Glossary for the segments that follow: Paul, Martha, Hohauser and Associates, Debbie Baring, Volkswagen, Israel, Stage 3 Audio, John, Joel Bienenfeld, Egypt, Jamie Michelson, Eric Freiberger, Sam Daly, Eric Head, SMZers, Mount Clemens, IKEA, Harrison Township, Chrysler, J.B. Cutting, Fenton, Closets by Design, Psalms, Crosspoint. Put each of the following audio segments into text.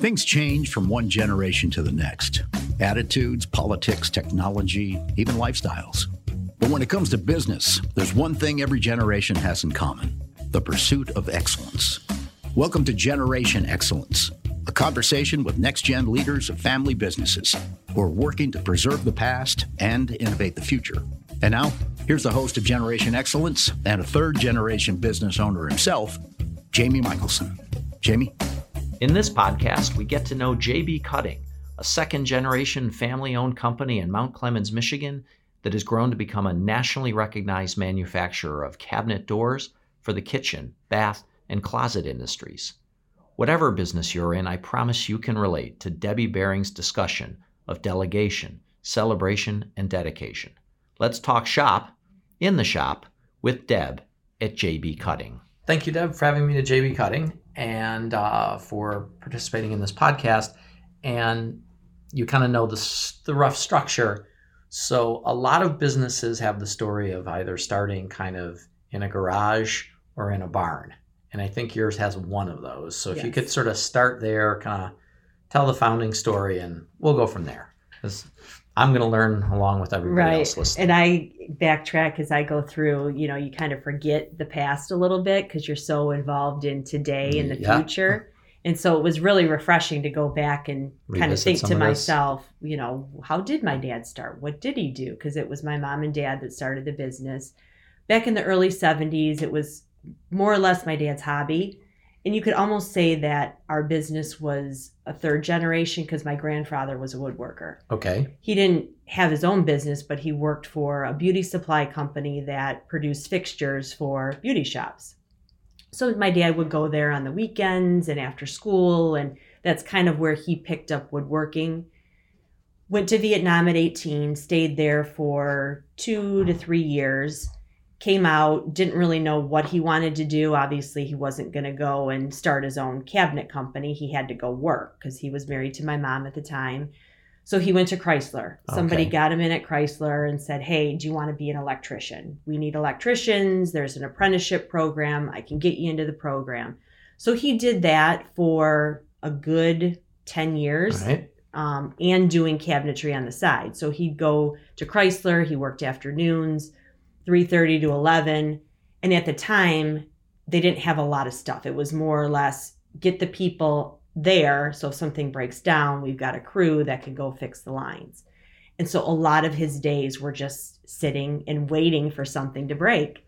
Things change from one generation to the next. Attitudes, politics, technology, even lifestyles. But when it comes to business, there's one thing every generation has in common: the pursuit of excellence. Welcome to Generation Excellence, a conversation with next-gen leaders of family businesses who are working to preserve the past and innovate the future. And now, here's the host of Generation Excellence and a third-generation business owner himself, Jamie Michelson. Jamie? In this podcast, we get to know J.B. Cutting, a second-generation family-owned company in Mount Clemens, Michigan, that has grown to become a nationally recognized manufacturer of cabinet doors for the kitchen, bath, and closet industries. Whatever business you're in, I promise you can relate to Debbie Baring's discussion of delegation, celebration, and dedication. Let's talk shop in the shop with Deb at J.B. Cutting. Thank you, Deb, for having me to J.B. Cutting and for participating in this podcast. And you kind of know the rough structure. So a lot of businesses have the story of either starting kind of in a garage or in a barn. And I think yours has one of those. So if yes, you could sort of start there, kind of tell the founding story, and we'll go from there. I'm going to learn along with everybody else listening. And I backtrack as I go through, you know, you kind of forget the past a little bit because you're so involved in today and the future. And so it was really refreshing to go back and kind of think to myself, you know, how did my dad start? What did he do? Because it was my mom and dad that started the business. Back in the early 70s, it was more or less my dad's hobby. And you could almost say that our business was a third generation because my grandfather was a woodworker. Okay. He didn't have his own business, but he worked for a beauty supply company that produced fixtures for beauty shops. So my dad would go there on the weekends and after school, and that's kind of where he picked up woodworking. Went to Vietnam at 18, stayed there for 2 to 3 years, came out, didn't really know what he wanted to do. Obviously, he wasn't going to go and start his own cabinet company. He had to go work because he was married to my mom at the time. So he went to Chrysler. Okay. Somebody got him in at Chrysler and said, hey, do you want to be an electrician? We need electricians. There's an apprenticeship program. I can get you into the program. So he did that for a good 10 years and doing cabinetry on the side. So he'd go to Chrysler. He worked afternoons, 3:30 to 11. And at the time, they didn't have a lot of stuff. It was more or less get the people there, so if something breaks down, we've got a crew that can go fix the lines. And so a lot of his days were just sitting and waiting for something to break.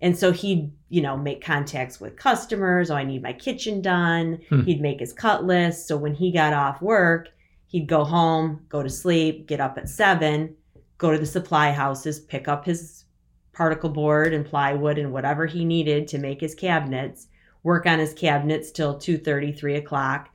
And so he'd, you know, make contacts with customers. Oh, I need my kitchen done. He'd make his cut list. So when he got off work, he'd go home, go to sleep, get up at 7, go to the supply houses, pick up his particle board and plywood and whatever he needed to make his cabinets, work on his cabinets till 2:30, 3 o'clock,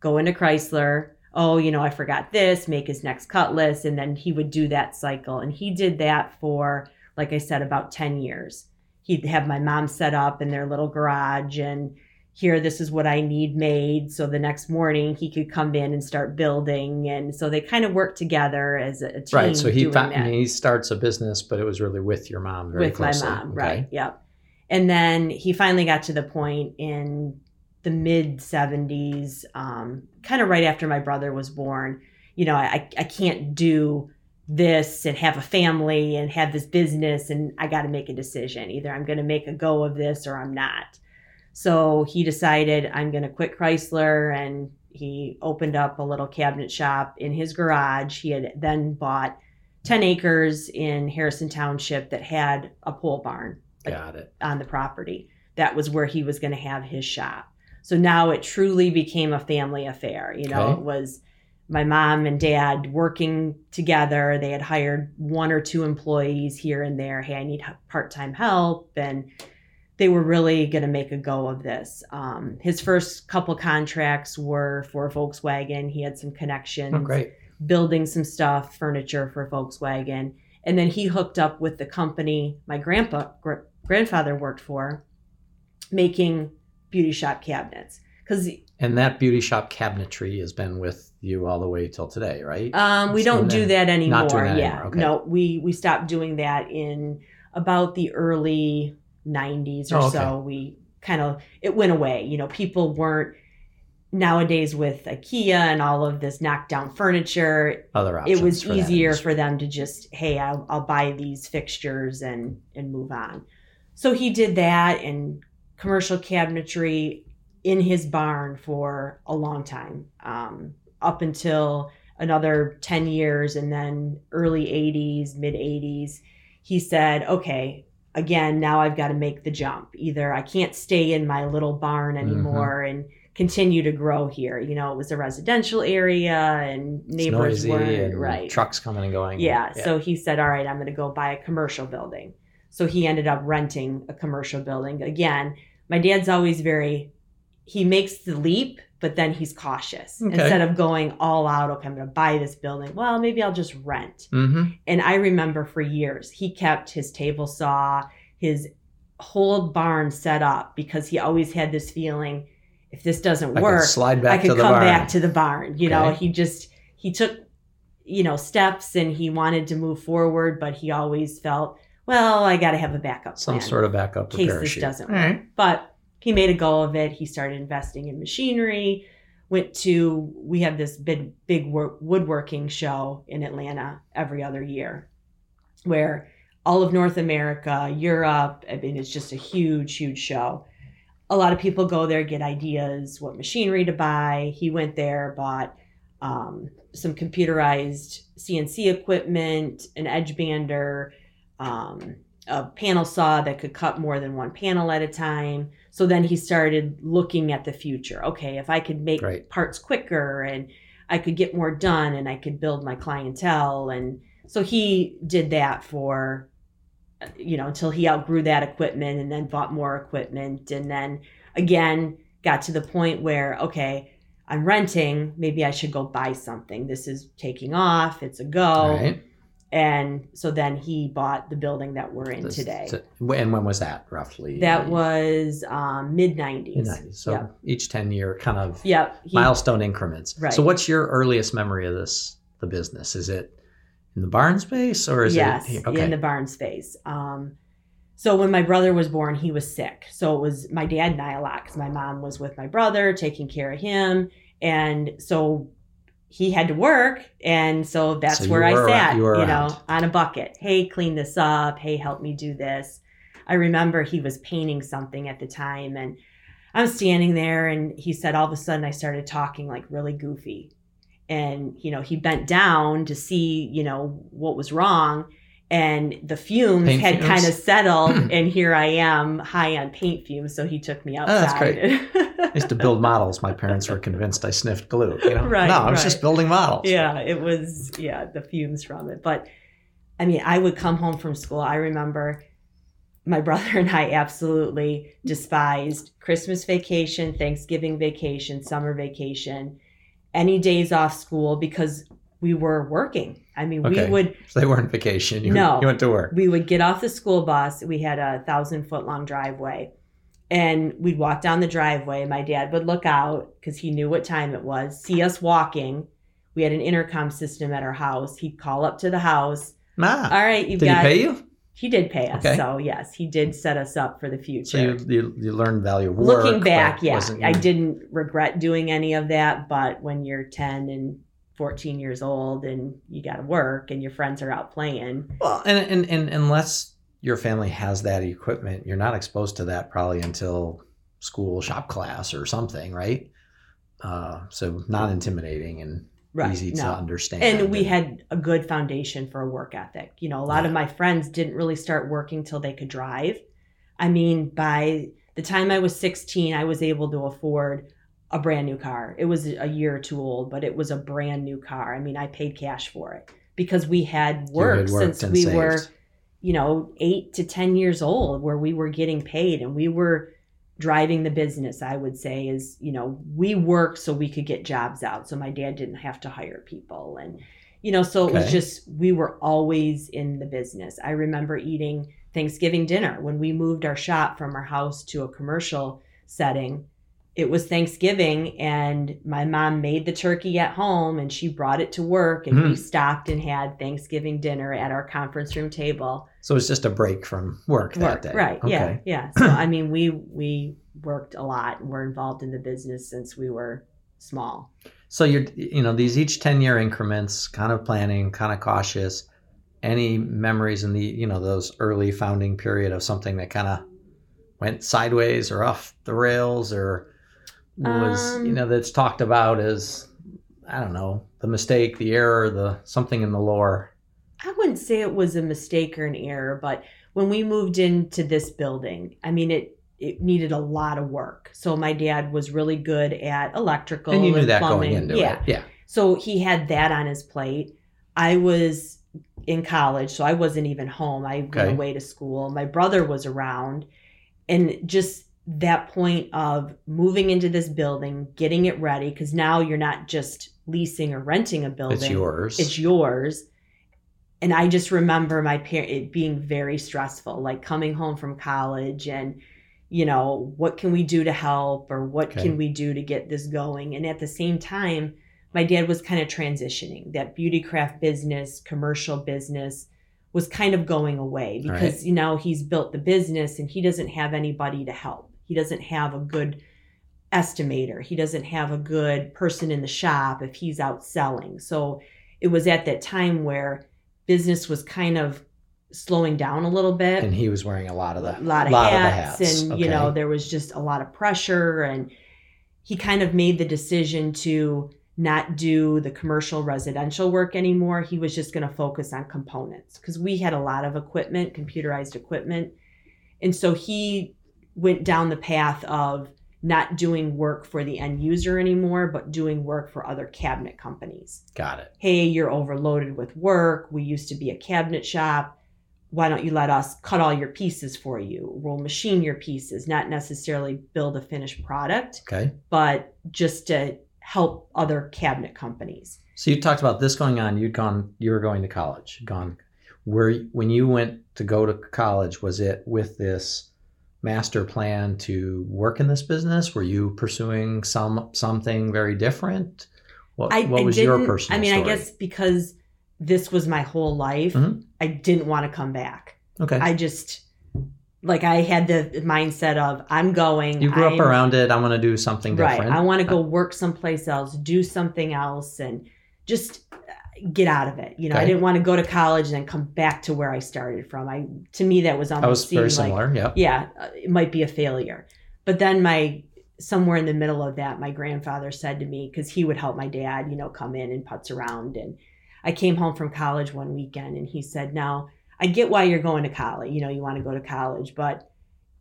go into Chrysler. Oh, you know, I forgot this, make his next cut list. And then he would do that cycle. And he did that for, like I said, about 10 years. He'd have my mom set up in their little garage and here, this is what I need made. So the next morning he could come in and start building. And so they kind of worked together as a team. Right. So he starts a business, but it was really with your mom. Very closely. With my mom. Okay. Right. Yep. And then he finally got to the point in the mid-70s, kind of right after my brother was born, you know, I can't do this and have a family and have this business, and I got to make a decision. Either I'm going to make a go of this or I'm not. So he decided, I'm going to quit Chrysler, and he opened up a little cabinet shop in his garage. He had then bought 10 acres in Harrison Township that had a pole barn. Got it. On the property. That was where he was going to have his shop. So now it truly became a family affair. You know, it was my mom and dad working together. They had hired 1 or 2 employees here and there. Hey, I need part-time help. And they were really going to make a go of this. His first couple contracts were for Volkswagen. He had some connections, building some stuff, furniture for Volkswagen. And then he hooked up with the company my grandfather worked for, making beauty shop cabinets. And that beauty shop cabinetry has been with you all the way till today, right? We don't do that anymore. Not doing that anymore. Okay. No, we stopped doing that in about the early 90s or so. We kind of, it went away. You know, people weren't nowadays with IKEA and all of this knockdown furniture, it was easier for them to just, hey, I'll buy these fixtures and move on. So he did that and commercial cabinetry in his barn for a long time, up until another 10 years. And then early 80s, mid 80s, he said, okay, again, now I've got to make the jump. Either I can't stay in my little barn anymore and continue to grow here. You know, it was a residential area and neighbors were right. Trucks coming and going. Yeah. So he said, all right, I'm going to go buy a commercial building. So he ended up renting a commercial building. Again, my dad's always he makes the leap, but then he's cautious. Okay. Instead of going all out, okay, I'm going to buy this building. Well, maybe I'll just rent. Mm-hmm. And I remember for years, he kept his table saw, his whole barn set up because he always had this feeling, if this doesn't work, I could come back to the barn. You know, he took, steps and he wanted to move forward, but he always felt, well, I got to have a backup plan. Some sort of backup in case this doesn't work. Right. But he made a go of it. He started investing in machinery, we have this big woodworking show in Atlanta every other year where all of North America, Europe, I mean, it's just a huge, huge show. A lot of people go there, get ideas, what machinery to buy. He went there, bought some computerized CNC equipment, an edge bander, a panel saw that could cut more than one panel at a time. So then he started looking at the future. Okay, if I could make parts quicker and I could get more done and I could build my clientele. And so he did that for until he outgrew that equipment and then bought more equipment. And then again, got to the point where, okay, I'm renting, maybe I should go buy something. This is taking off. It's a go. Right. And so then he bought the building that we're in today. And when was that roughly? That was mid 90s. So each 10 year kind of milestone increments. Right. So what's your earliest memory of the business? Is it in the barn space or is it? Okay. In the barn space. So when my brother was born, he was sick. So it was my dad and I a lot because my mom was with my brother taking care of him. And so he had to work. And so that's where I sat, on a bucket. Hey, clean this up. Hey, help me do this. I remember he was painting something at the time and I'm standing there and he said, all of a sudden I started talking like really goofy. And, he bent down to see, what was wrong. And the paint fumes kind of settled. And here I am high on paint fumes. So he took me outside. Oh, that's great. I used to build models. My parents were convinced I sniffed glue. I was just building models. Yeah, it was, the fumes from it. But, I would come home from school. I remember my brother and I absolutely despised Christmas vacation, Thanksgiving vacation, summer vacation, any days off school because we were working. We would. So they weren't vacation. You went to work. We would get off the school bus. We had a 1,000-foot long driveway and we'd walk down the driveway. My dad would look out because he knew what time it was, see us walking. We had an intercom system at our house. He'd call up to the house. All right. Did he pay you? He did pay us. Okay. So yes, he did set us up for the future. So you learned value of work. Looking back, I didn't regret doing any of that. But when you're 10 and 14 years old and you got to work and your friends are out playing. Well, and unless your family has that equipment, you're not exposed to that probably until school, shop class or something, right? So not intimidating and easy to understand. And we had a good foundation for a work ethic. A lot of my friends didn't really start working till they could drive. By the time I was 16, I was able to afford a brand new car. It was a year or two old, but it was a brand new car. I paid cash for it because we had worked since we were, 8 to 10 years old where we were getting paid and we were driving the business, I would say, is, we worked so we could get jobs out. So my dad didn't have to hire people. And, it was just, we were always in the business. I remember eating Thanksgiving dinner when we moved our shop from our house to a commercial setting. It was Thanksgiving and my mom made the turkey at home and she brought it to work and we stopped and had Thanksgiving dinner at our conference room table. So it was just a break from work that day. Right. Okay. Yeah. So, we worked a lot and were involved in the business since we were small. So you're, you know, these each 10-year increments, kind of planning, kind of cautious. Any memories in the, you know, those early founding period of something that kind of went sideways or off the rails, or was, you know, that's talked about as, I don't know, the mistake, the error, the something in the lore? I wouldn't say it was a mistake or an error, but when we moved into this building, I mean, it needed a lot of work. So my dad was really good at electrical and plumbing. And you knew that going into it. Yeah. So he had that on his plate. I was in college, so I wasn't even home. I went away to school. My brother was around. And just that point of moving into this building, getting it ready, because now you're not just leasing or renting a building. It's yours. It's yours. And I just remember my it being very stressful, like coming home from college and, you know, what can we do to help, or what can we do to get this going? And at the same time, my dad was kind of transitioning. That beauty craft business, commercial business was kind of going away because, you know, he's built the business and he doesn't have anybody to help. He doesn't have a good estimator. He doesn't have a good person in the shop if he's out selling. So it was at that time where business was kind of slowing down a little bit. And he was wearing a lot of hats. And, you know, there was just a lot of pressure. And he kind of made the decision to not do the commercial residential work anymore. He was just going to focus on components because we had a lot of equipment, computerized equipment. And so he went down the path of not doing work for the end user anymore, but doing work for other cabinet companies. Got it. Hey, you're overloaded with work. We used to be a cabinet shop. Why don't you let us cut all your pieces for you? We'll machine your pieces, not necessarily build a finished product, but just to help other cabinet companies. So you talked about this going on. You were going to college. When you went to go to college, was it with this master plan to work in this business? Were you pursuing something very different? What was your personal story? I guess because this was my whole life, I didn't want to come back. Okay. I just, like, I had the mindset of, I'm going. You grew up around it. I want to do something different. Right. I want to go work someplace else, do something else, and just get out of it. You know, I didn't want to go to college and then come back to where I started from. To me, that was almost very similar. It might be a failure. But then somewhere in the middle of that, my grandfather said to me, because he would help my dad, you know, come in and putz around. And I came home from college one weekend, and he said, now, I get why you're going to college, you know, you want to go to college, but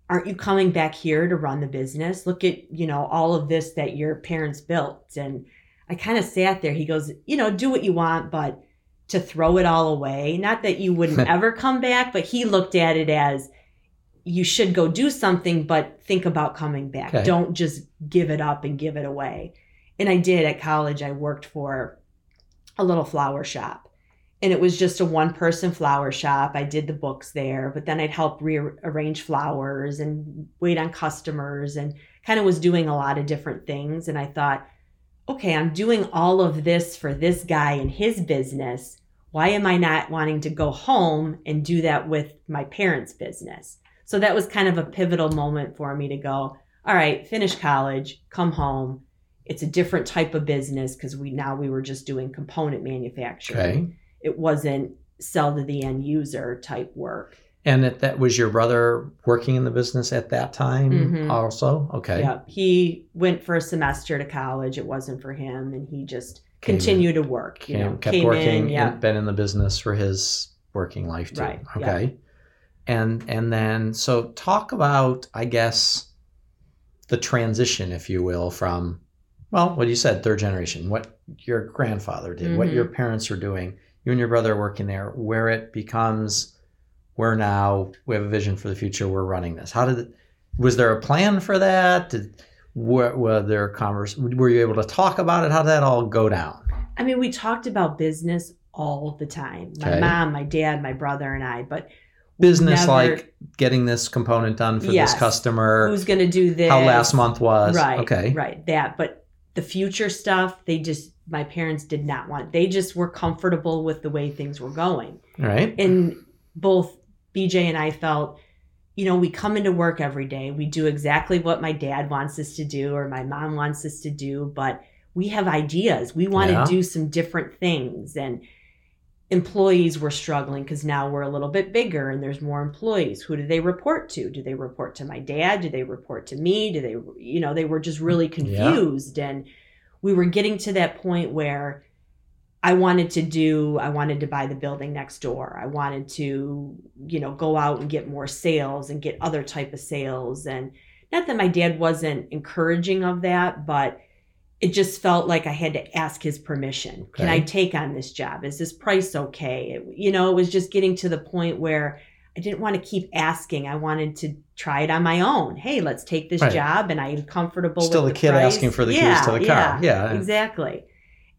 aren't you coming back here to run the business? Look at, you know, all of this that your parents built. And I kind of sat there. He goes, you know, do what you want, but to throw it all away, not that you wouldn't ever come back, but he looked at it as, you should go do something, but think about coming back. Okay. Don't just give it up and give it away. And I did. At college, I worked for a little flower shop. And it was just a one-person flower shop. I did the books there, but then I'd help rearrange flowers and wait on customers and kind of was doing a lot of different things. And I thought, okay, I'm doing all of this for this guy and his business. Why am I not wanting to go home and do that with my parents' business? So that was kind of a pivotal moment for me to go, all right, finish college, come home. It's a different type of business because we were just doing component manufacturing. Okay. It wasn't sell to the end user type work. And that was your brother working in the business at that time also? Okay. Yeah. He went for a semester to college. It wasn't for him. And he just continued to work. Kept working, and been in the business for his working life too. Right. Okay. Yep. And then, so talk about, I guess, the transition, if you will, from, well, what you said, third generation, what your grandfather did, what your parents were doing. You and your brother working there, where it becomes, we have a vision for the future, we're running this. Was there a plan for that? Were you able to talk about it? How did that all go down? I mean, we talked about business all the time. My mom, my dad, my brother, and I, but business never, like getting this component done for this customer. Who's going to do this? How last month was. Right, right, that. But the future stuff, my parents did not want. They just were comfortable with the way things were going. Right. And both BJ and I felt, you know, we come into work every day. We do exactly what my dad wants us to do or my mom wants us to do, but we have ideas. We want to do some different things. And employees were struggling because now we're a little bit bigger and there's more employees. Who do they report to? Do they report to my dad? Do they report to me? Do they, you know, they were just really confused. Yeah. And we were getting to that point where I wanted to buy the building next door. I wanted to, you know, go out and get more sales and get other type of sales. And not that my dad wasn't encouraging of that, but it just felt like I had to ask his permission. Okay. Can I take on this job? Is this price okay? It was just getting to the point where I didn't want to keep asking. I wanted to try it on my own. Hey, let's take this job, and I'm comfortable with the price. Still the kid asking for the keys to the car. Yeah, exactly.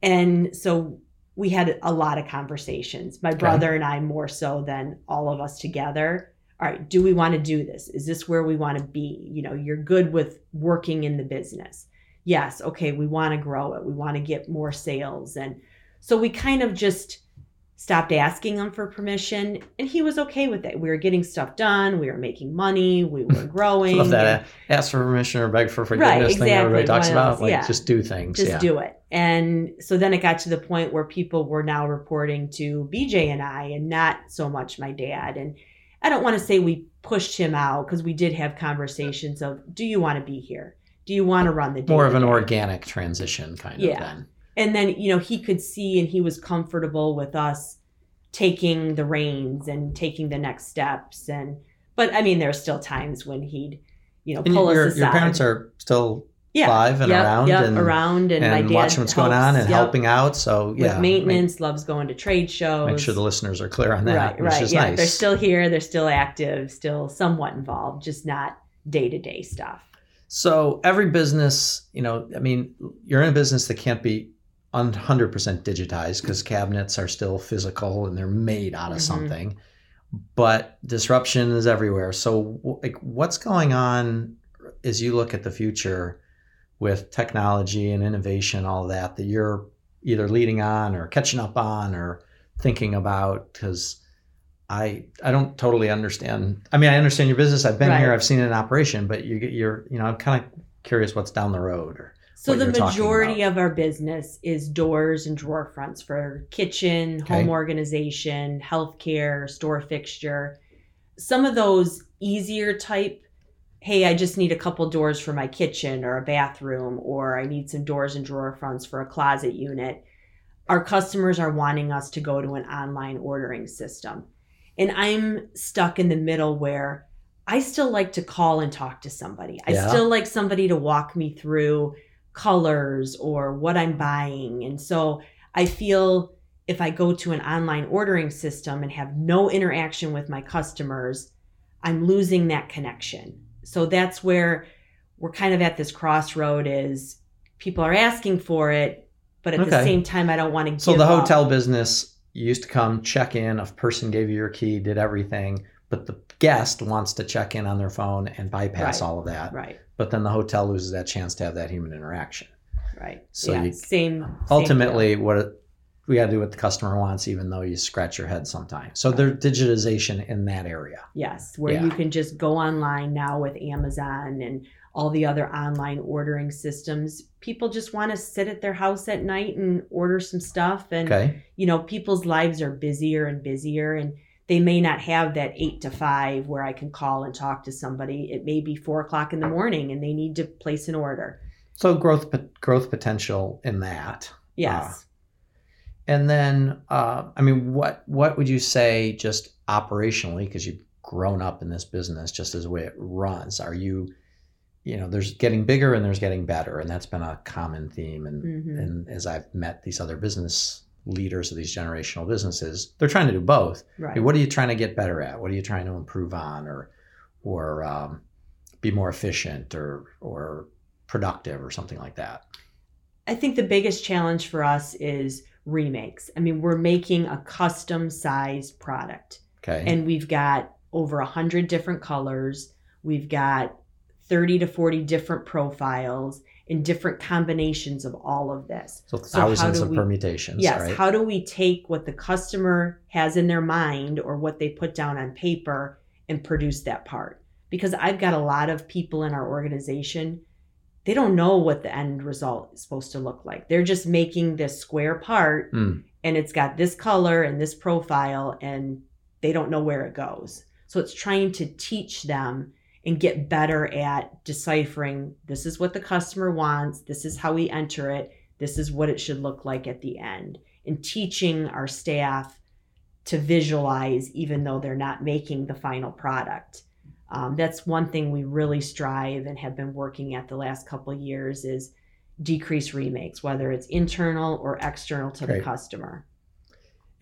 And so we had a lot of conversations. My brother and I more so than all of us together. All right, do we want to do this? Is this where we want to be? You know, you're good with working in the business. Yes, okay, we want to grow it. We want to get more sales. And so we kind of just stopped asking him for permission, and he was okay with it. We were getting stuff done. We were making money. We were growing. Love that. Ask for permission or beg for forgiveness thing everybody talks about. Like, just do things. Just do it. And so then it got to the point where people were now reporting to BJ and I, and not so much my dad. And I don't want to say we pushed him out, because we did have conversations of, do you want to be here? Do you want to run the day? More of an organic transition kind of then. And then, you know, he could see, and he was comfortable with us taking the reins and taking the next steps. But I mean, there's still times when he'd, you know, pull us aside. Your parents are still live and around. Yeah, around. And my dad watching what's going on and helping out. So, yeah. With maintenance, loves going to trade shows. Make sure the listeners are clear on that, which is nice. They're still here. They're still active, still somewhat involved, just not day-to-day stuff. So every business, you know, I mean, you're in a business that can't be 100% digitized, because cabinets are still physical and they're made out of something, but disruption is everywhere. So like, what's going on as you look at the future with technology and innovation, all that, that you're either leading on or catching up on or thinking about? Because I don't totally understand. I mean, I understand your business. I've been here. I've seen it in operation. But you're I'm kind of curious what's down the road. So the majority of our business is doors and drawer fronts for kitchen, home organization, healthcare, store fixture. Some of those easier type, hey, I just need a couple doors for my kitchen or a bathroom, or I need some doors and drawer fronts for a closet unit. Our customers are wanting us to go to an online ordering system. And I'm stuck in the middle where I still like to call and talk to somebody. I still like somebody to walk me through colors or what I'm buying. And so I feel if I go to an online ordering system and have no interaction with my customers, I'm losing that connection. So that's where we're kind of at this crossroad, is people are asking for it, but at the same time, I don't want to give up. So the hotel business, you used to come check in, a person gave you your key, did everything, but the guest wants to check in on their phone and bypass all of that. Right. But then the hotel loses that chance to have that human interaction. Right. So ultimately, what we got to do, what the customer wants, even though you scratch your head sometimes. So there's digitization in that area. Yes, where you can just go online now with Amazon and all the other online ordering systems. People just want to sit at their house at night and order some stuff. And, you know, people's lives are busier and busier, and they may not have that 8 to 5 where I can call and talk to somebody. It may be 4 o'clock in the morning and they need to place an order. So growth potential in that. Yes. And then, I mean, what would you say just operationally, because you've grown up in this business just as the way it runs, are you... You know, there's getting bigger and there's getting better. And that's been a common theme. And, and as I've met these other business leaders of these generational businesses, they're trying to do both. Right. I mean, what are you trying to get better at? What are you trying to improve on or be more efficient or productive or something like that? I think the biggest challenge for us is remakes. I mean, we're making a custom sized product. Okay. And we've got over 100 different colors. We've got 30 to 40 different profiles and different combinations of all of this. So thousands of permutations. Yes. Right? How do we take what the customer has in their mind or what they put down on paper and produce that part? Because I've got a lot of people in our organization they don't know what the end result is supposed to look like. They're just making this square part and it's got this color and this profile and they don't know where it goes. So it's trying to teach them and get better at deciphering, this is what the customer wants, this is how we enter it, this is what it should look like at the end. And teaching our staff to visualize even though they're not making the final product. That's one thing we really strive and have been working at the last couple of years is decrease remakes, whether it's internal or external to the customer.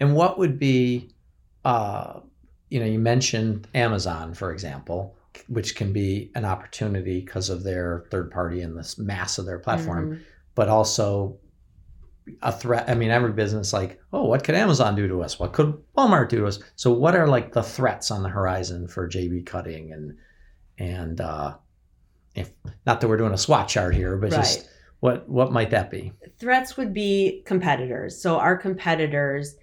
And what would be, you mentioned Amazon, for example, which can be an opportunity because of their third party and this mass of their platform, but also a threat. I mean, every business like, oh, what could Amazon do to us? What could Walmart do to us? So what are like the threats on the horizon for J.B. Cutting? And if not that we're doing a SWOT chart here, but just what might that be? Threats would be competitors. So our competitors,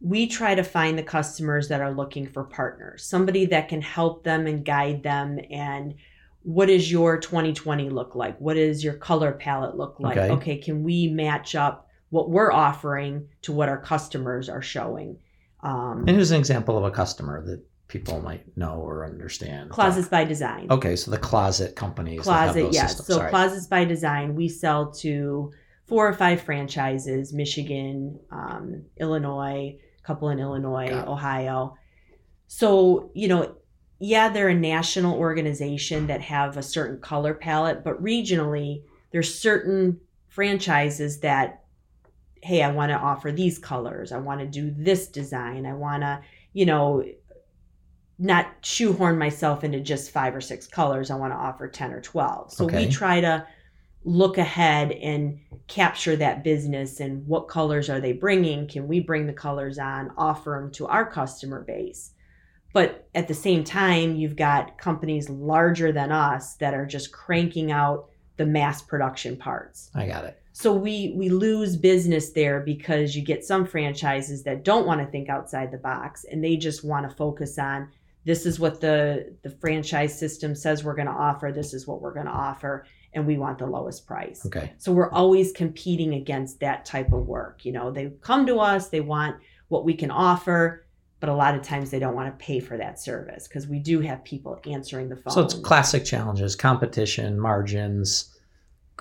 we try to find the customers that are looking for partners, somebody that can help them and guide them. And what is your 2020 look like? What is your color palette look like? Okay, can we match up what we're offering to what our customers are showing? And here's an example of a customer that people might know or understand. Closets by Design. Okay, so the closet companies. Closet, yes. Systems. So Closets by Design, we sell to 4 or 5 franchises, Michigan, Illinois, a couple in Illinois, Ohio. So, they're a national organization that have a certain color palette, but regionally, there's certain franchises that, hey, I want to offer these colors. I want to do this design. I want to, not shoehorn myself into just 5 or 6 colors. I want to offer 10 or 12. So we try to look ahead and capture that business and what colors are they bringing? Can we bring the colors on, offer them to our customer base? But at the same time, you've got companies larger than us that are just cranking out the mass production parts. I got it. So we lose business there because you get some franchises that don't want to think outside the box and they just want to focus on this is what the franchise system says we're going to offer. This is what we're going to offer. And we want the lowest price. Okay. So we're always competing against that type of work. They come to us, they want what we can offer. But a lot of times they don't want to pay for that service because we do have people answering the phone. So it's classic challenges, competition, margins,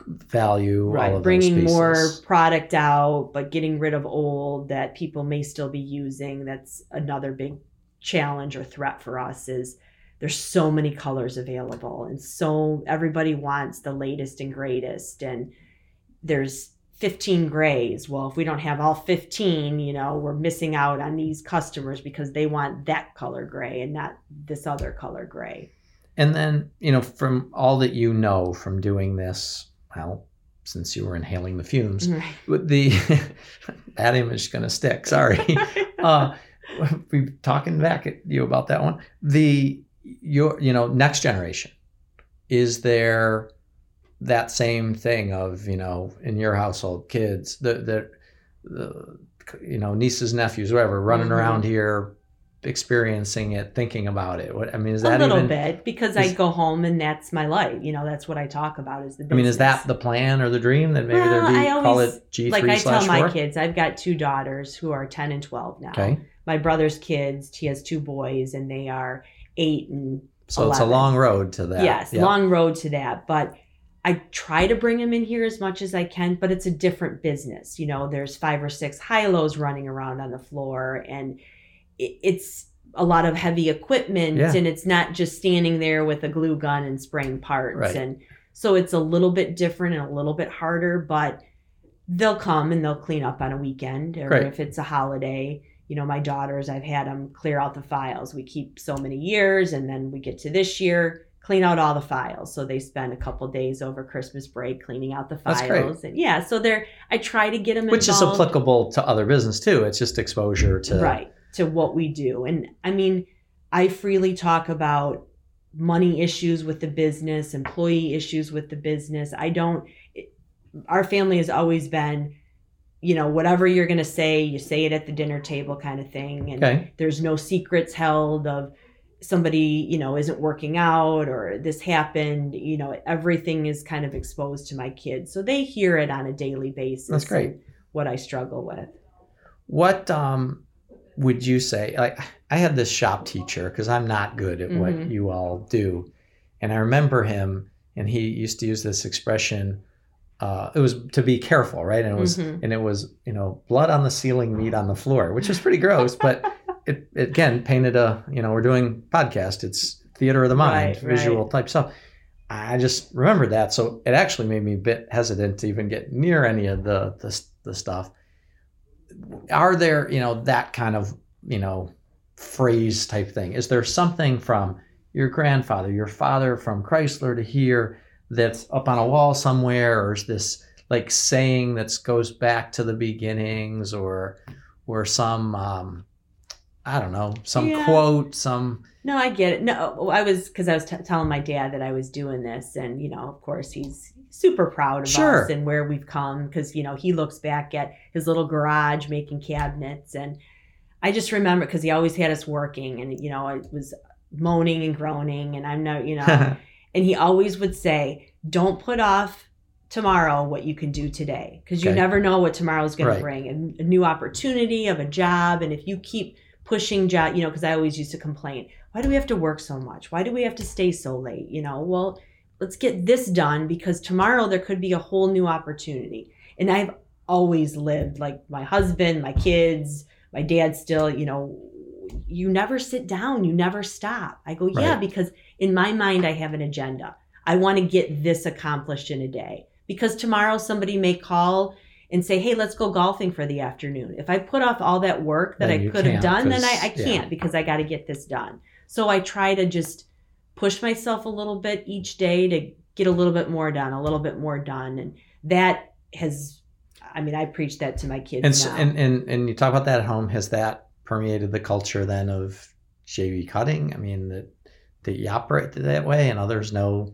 value, all of those pieces. Bringing more product out, but getting rid of old that people may still be using. That's another big challenge or threat for us is there's so many colors available. And so everybody wants the latest and greatest. And there's 15 grays. Well, if we don't have all 15, we're missing out on these customers because they want that color gray and not this other color gray. And then, from all that from doing this, well, since you were inhaling the fumes, that image is going to stick. Sorry. We're talking back at you about that one. Next generation, is there that same thing of, in your household, kids, the nieces, nephews, whatever, running around here, experiencing it, thinking about it. Is that a little bit because I go home and that's my life. That's what I talk about is the business. Is that the plan or the dream that maybe call it G3/4? Like I tell my kids, I've got 2 daughters who are 10 and 12 now. Okay. My brother's kids, he has 2 boys and they are 8 and 11. It's a long road to that. Yes, yep. Long road to that. But I try to bring them in here as much as I can, but it's a different business. There's 5 or 6 high-lows running around on the floor, and it's a lot of heavy equipment, and it's not just standing there with a glue gun and spraying parts. Right. And so it's a little bit different and a little bit harder, but they'll come and they'll clean up on a weekend or if it's a holiday. My daughters, I've had them clear out the files. We keep so many years, and then we get to this year, clean out all the files. So they spend a couple days over Christmas break cleaning out the files. That's great. And so I try to get them involved. Which is applicable to other business too. It's just exposure to to what we do. And I freely talk about money issues with the business, employee issues with the business. Our family has always been, whatever you're going to say, you say it at the dinner table kind of thing. And there's no secrets held of somebody, you know, isn't working out or this happened, you know, everything is kind of exposed to my kids. So they hear it on a daily basis. That's great. What I struggle with. What would you say? Like, I had this shop teacher, because I'm not good at mm-hmm. what you all do. And I remember him, and he used to use this expression, it was to be careful, right? And it was, mm-hmm. and it was, you know, blood on the ceiling, meat on the floor, which was pretty gross, but it again painted a, you know, we're doing podcast, it's theater of the mind, right, visual right. type stuff. I just remembered that, so it actually made me a bit hesitant to even get near any of the stuff. Are there, you know, that kind of, you know, phrase type thing? Is there something from your grandfather, your father, from Chrysler to here, that's up on a wall somewhere, or is this like saying that goes back to the beginnings, or some I don't know, some yeah. quote, some. No, I get it. No, I was, because I was telling my dad that I was doing this, and you know, of course, he's super proud of sure. us and where we've come, because you know, he looks back at his little garage making cabinets, and I just remember because he always had us working, and you know, I was moaning and groaning, and I'm not, you know. And he always would say, don't put off tomorrow what you can do today, because you okay. never know what tomorrow's going right. to bring, and a new opportunity of a job. And if you keep pushing job, you know, because I always used to complain, why do we have to work so much? Why do we have to stay so late? You know, well, let's get this done, because tomorrow there could be a whole new opportunity. And I've always lived like my husband, my kids, my dad still, you know, you never sit down, you never stop. I go, yeah, right. because in my mind, I have an agenda. I want to get this accomplished in a day, because tomorrow somebody may call and say, hey, let's go golfing for the afternoon. If I put off all that work that I could have done, then I can't, because I got to get this done. So I try to just push myself a little bit each day to get a little bit more done. And that has, I mean, I preach that to my kids now. And you talk about that at home. Has that permeated the culture then of J.B. Cutting? I mean, that you operate that way, and others know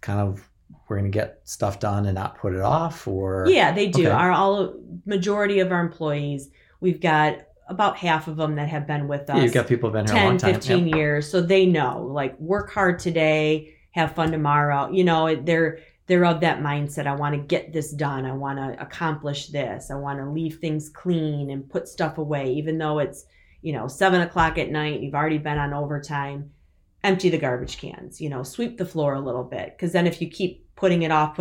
kind of we're going to get stuff done and not put it off, or? Yeah, they do. Okay. Majority of our employees, we've got about half of them that have been with us. Yeah, you've got people who've been here a long time. 15 yep. years. So they know, like, work hard today, have fun tomorrow. You know, they're of that mindset. I want to get this done. I want to accomplish this. I want to leave things clean and put stuff away, even though it's, you know, 7:00 at night, you've already been on overtime. Empty the garbage cans, you know, sweep the floor a little bit. Because then if you keep putting it off,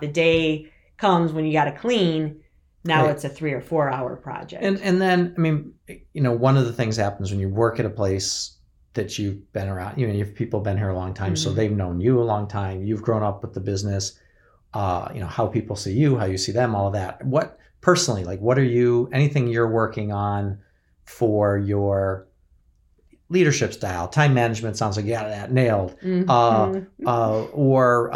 the day comes when you got to clean. Now right. It's a 3 or 4 hour project. And then, I mean, you know, one of the things happens when you work at a place that you've been around, you know, you've people been here a long time, mm-hmm. so they've known you a long time. You've grown up with the business, you know, how people see you, how you see them, all of that. What personally, like, what are you, anything you're working on for your leadership style? Time management sounds like you got that nailed, mm-hmm.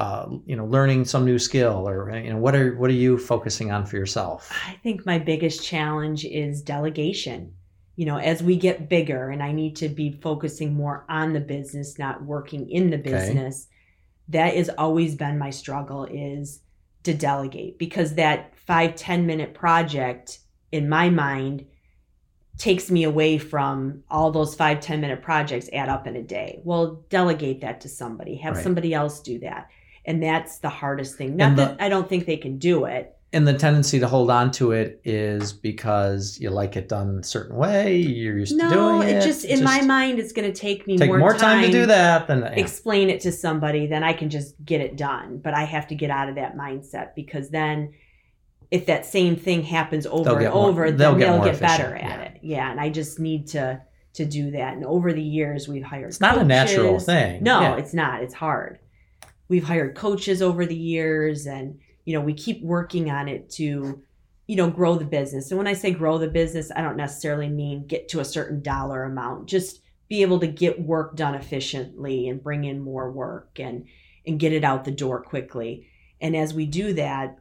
or you know, learning some new skill, or you know, what are you focusing on for yourself? I think my biggest challenge is delegation. You know, as we get bigger, and I need to be focusing more on the business, not working in the business, okay. that has always been my struggle, is to delegate, because that 5-10 minute project in my mind takes me away from all those 5-10 minute projects add up in a day. Well, delegate that to somebody, have right. somebody else do that. And that's the hardest thing. Not that I don't think they can do it. And the tendency to hold on to it is because you like it done a certain way, you're used to doing it. No, it just, in my mind, it's going to take me more time to do that than yeah. explain it to somebody, then I can just get it done. But I have to get out of that mindset, because then if that same thing happens over and over, they'll get better at yeah. it. Yeah, and I just need to do that. And over the years, we've hired It's coaches. Not a natural thing. No, yeah. it's not. It's hard. We've hired coaches over the years, and you know, we keep working on it to, you know, grow the business. And when I say grow the business, I don't necessarily mean get to a certain dollar amount, just be able to get work done efficiently and bring in more work and get it out the door quickly. And as we do that,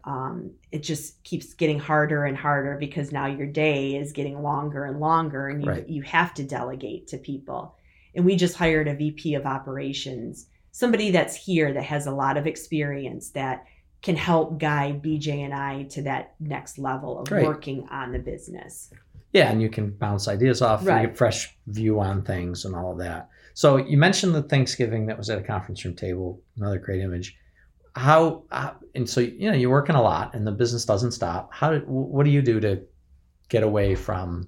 it just keeps getting harder and harder, because now your day is getting longer and longer, and right. you have to delegate to people. And we just hired a VP of operations, somebody that's here that has a lot of experience that can help guide BJ and I to that next level of Great. Working on the business. Yeah, and you can bounce ideas off, right. and you get a fresh view on things and all of that. So you mentioned the Thanksgiving that was at a conference room table, another great image. And so, you know, you're working a lot and the business doesn't stop. What do you do to get away from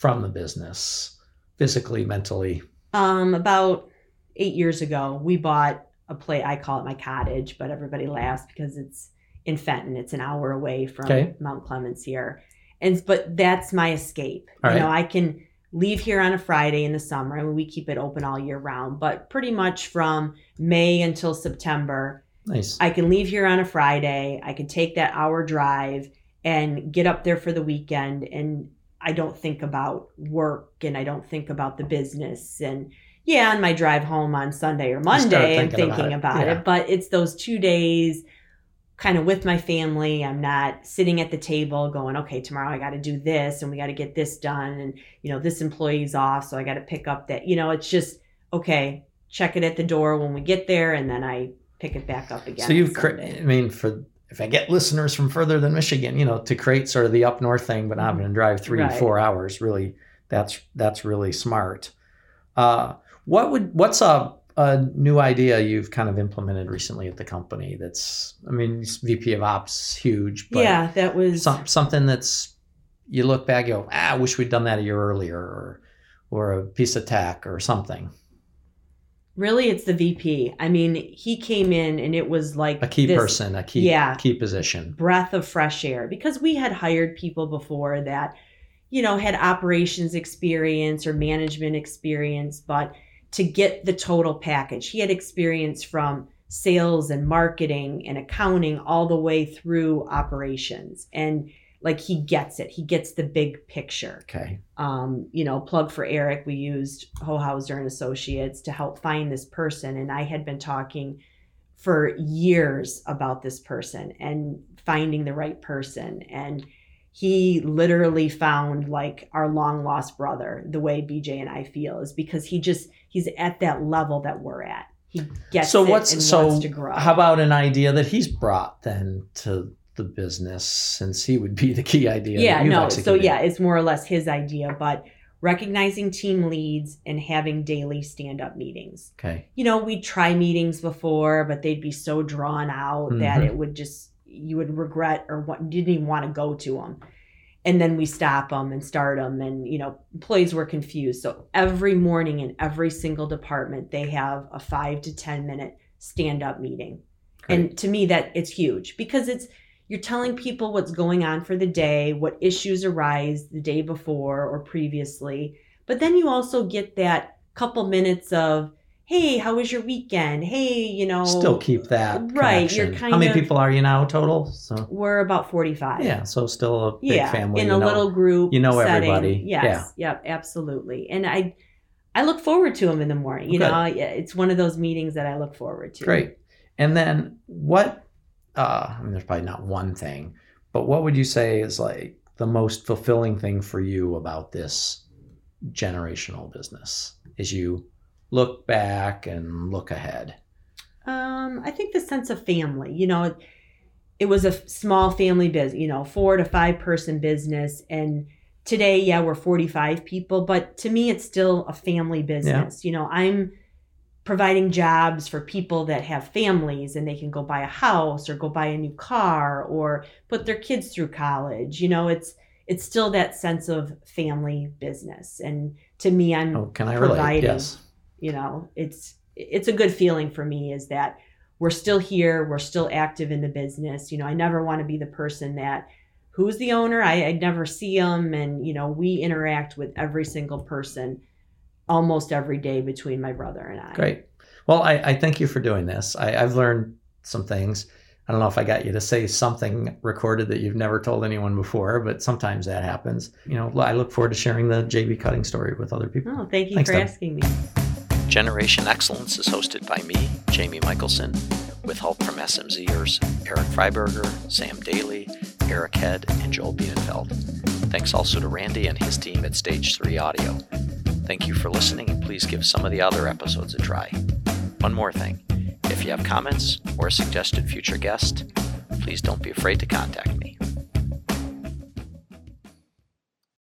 the business physically, mentally? About 8 years ago, we bought a place. I call it my cottage, but everybody laughs because it's in Fenton. It's an hour away from Mount Clemens here. But that's my escape. All you know, I can leave here on a Friday in the summer. I mean, we keep it open all year round, but pretty much from May until September, I can leave here on a Friday. I can take that hour drive and get up there for the weekend. And I don't think about work and I don't think about the business. And on my drive home on Sunday or Monday, I'm thinking about it. But it's those 2 days kind of with my family. I'm not sitting at the table going, okay, tomorrow I got to do this and we got to get this done. And, you know, this employee's off, so I got to pick up that, you know, it's just, okay, check it at the door when we get there. And then I pick it back up again. So you've if I get listeners from further than Michigan, you know, to create sort of the up north thing, but I'm going to drive 3 to 4 hours. Really, that's really smart. What's a new idea you've kind of implemented recently at the company? VP of Ops, huge. But that was something that's, you look back, you go, I wish we'd done that a year earlier, or a piece of tech or something. Really, it's the VP. I mean, he came in and it was like a key position. Breath of fresh air, because we had hired people before that, you know, had operations experience or management experience, but to get the total package, he had experience from sales and marketing and accounting all the way through operations. And like, he gets it. He gets the big picture. Okay. You know, plug for Eric, we used Hohauser and Associates to help find this person. And I had been talking for years about this person and finding the right person. And he literally found like our long lost brother, the way BJ and I feel, is because he's at that level that we're at. He gets wants to grow. How about an idea that he's brought then to the business, since he would be the key idea? It's more or less his idea, but recognizing team leads and having daily stand-up meetings. Okay. You know, we'd try meetings before, but they'd be so drawn out that it would just, you would regret or didn't even want to go to them. And then we stop them and start them, and, you know, employees were confused. So every morning in every single department, they have a 5 to 10 minute stand-up meeting. Great. And to me, that it's huge, because you're telling people what's going on for the day, what issues arise the day before or previously. But then you also get that couple minutes of, hey, how was your weekend? Hey, you know. Still keep that connection. You're kind of. How many people are you now total? So we're about 45. Yeah, so still a big family. In little group. You know everybody. Yes. Yeah. Yep. Absolutely. And I look forward to them in the morning. You know, it's one of those meetings that I look forward to. Great. And then what? There's probably not one thing, but what would you say is like the most fulfilling thing for you about this generational business as you look back and look ahead? I think the sense of family. You know, it was a small family business, you know, 4 to 5 person business. And today, we're 45 people, but to me, it's still a family business. Yeah. You know, I'm providing jobs for people that have families and they can go buy a house or go buy a new car or put their kids through college. You know, it's still that sense of family business. And to me, I'm providing. Yes. You know, it's a good feeling for me, is that we're still here. We're still active in the business. You know, I never want to be the person that, who's the owner? I never see them. And, you know, we interact with every single person almost every day between my brother and I. Great. Well, I thank you for doing this. I've learned some things. I don't know if I got you to say something recorded that you've never told anyone before, but sometimes that happens. You know, I look forward to sharing the J.B. Cutting story with other people. Oh, thank you for asking me. Generation Excellence is hosted by me, Jamie Michelson, with help from SMZers Eric Freiberger, Sam Daly, Eric Head, and Joel Bienenfeld. Thanks also to Randy and his team at Stage 3 Audio. Thank you for listening, and please give some of the other episodes a try. One more thing, if you have comments or a suggested future guest, please don't be afraid to contact me.